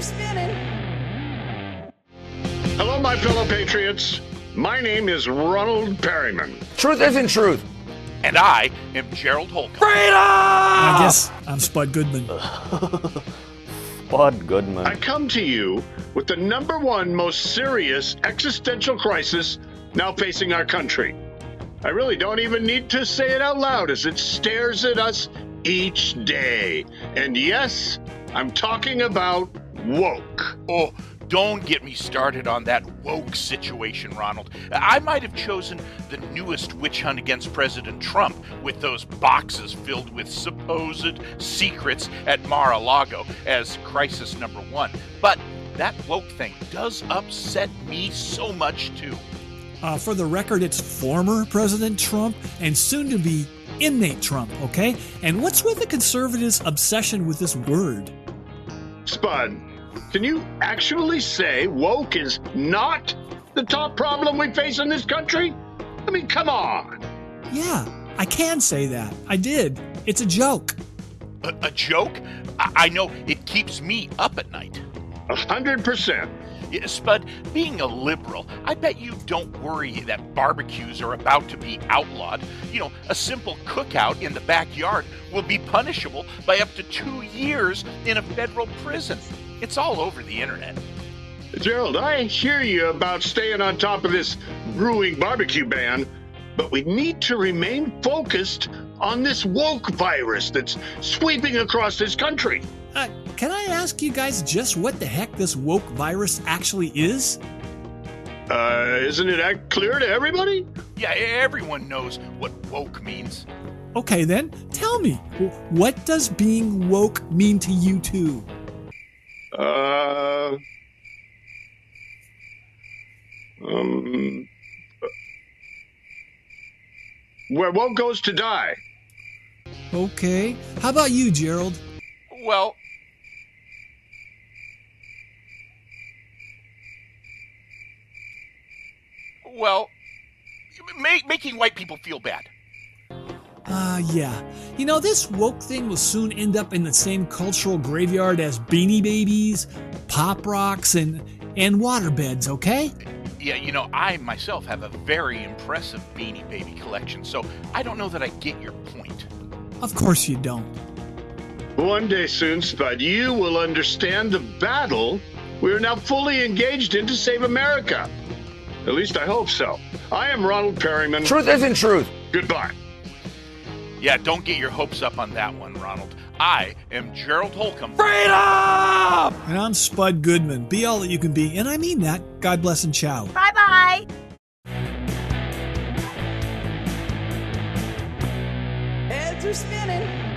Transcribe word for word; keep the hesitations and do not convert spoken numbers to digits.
you're spinning. Hello, my fellow patriots. My name is Ronald Perryman. Truth isn't truth. And I am Gerald Holcomb. Freedom! I guess I'm Spud Goodman. Spud Goodman. I come to you with the number one most serious existential crisis now facing our country. I really don't even need to say it out loud as it stares at us each day. And yes, I'm talking about woke. Oh, don't get me started on that woke situation, Ronald. I might have chosen the newest witch hunt against President Trump with those boxes filled with supposed secrets at Mar-a-Lago as crisis number one. But that woke thing does upset me so much, too. Uh, for the record, it's former President Trump and soon-to-be inmate Trump, okay? And what's with the conservatives' obsession with this word? Spud, can you actually say woke is not the top problem we face in this country? I mean, come on. Yeah, I can say that. I did. It's a joke. A, a joke? I, I know it keeps me up at night. A hundred percent. Spud, being a liberal, I bet you don't worry that barbecues are about to be outlawed. You know, a simple cookout in the backyard will be punishable by up to two years in a federal prison. It's all over the internet. Gerald, I hear you about staying on top of this brewing barbecue ban, but we need to remain focused on this woke virus that's sweeping across this country. Uh, can I ask you guys just what the heck this woke virus actually is? Uh, isn't it clear to everybody? Yeah, everyone knows what woke means. Okay then, tell me, what does being woke mean to you two? Uh, um, where woke goes to die. Okay, how about you, Gerald? Well, well, make, making white people feel bad. Ah, uh, yeah. You know, this woke thing will soon end up in the same cultural graveyard as Beanie Babies, Pop Rocks, and, and waterbeds, okay? Yeah, you know, I myself have a very impressive Beanie Baby collection, so I don't know that I get your point. Of course you don't. One day soon, Spud, you will understand the battle we are now fully engaged in to save America. At least I hope so. I am Ronald Perryman. Truth isn't truth. Goodbye. Yeah, don't get your hopes up on that one, Ronald. I am Gerald Holcomb. Freedom! And I'm Spud Goodman. Be all that you can be, and I mean that. God bless and ciao. Bye-bye. Heads are spinning.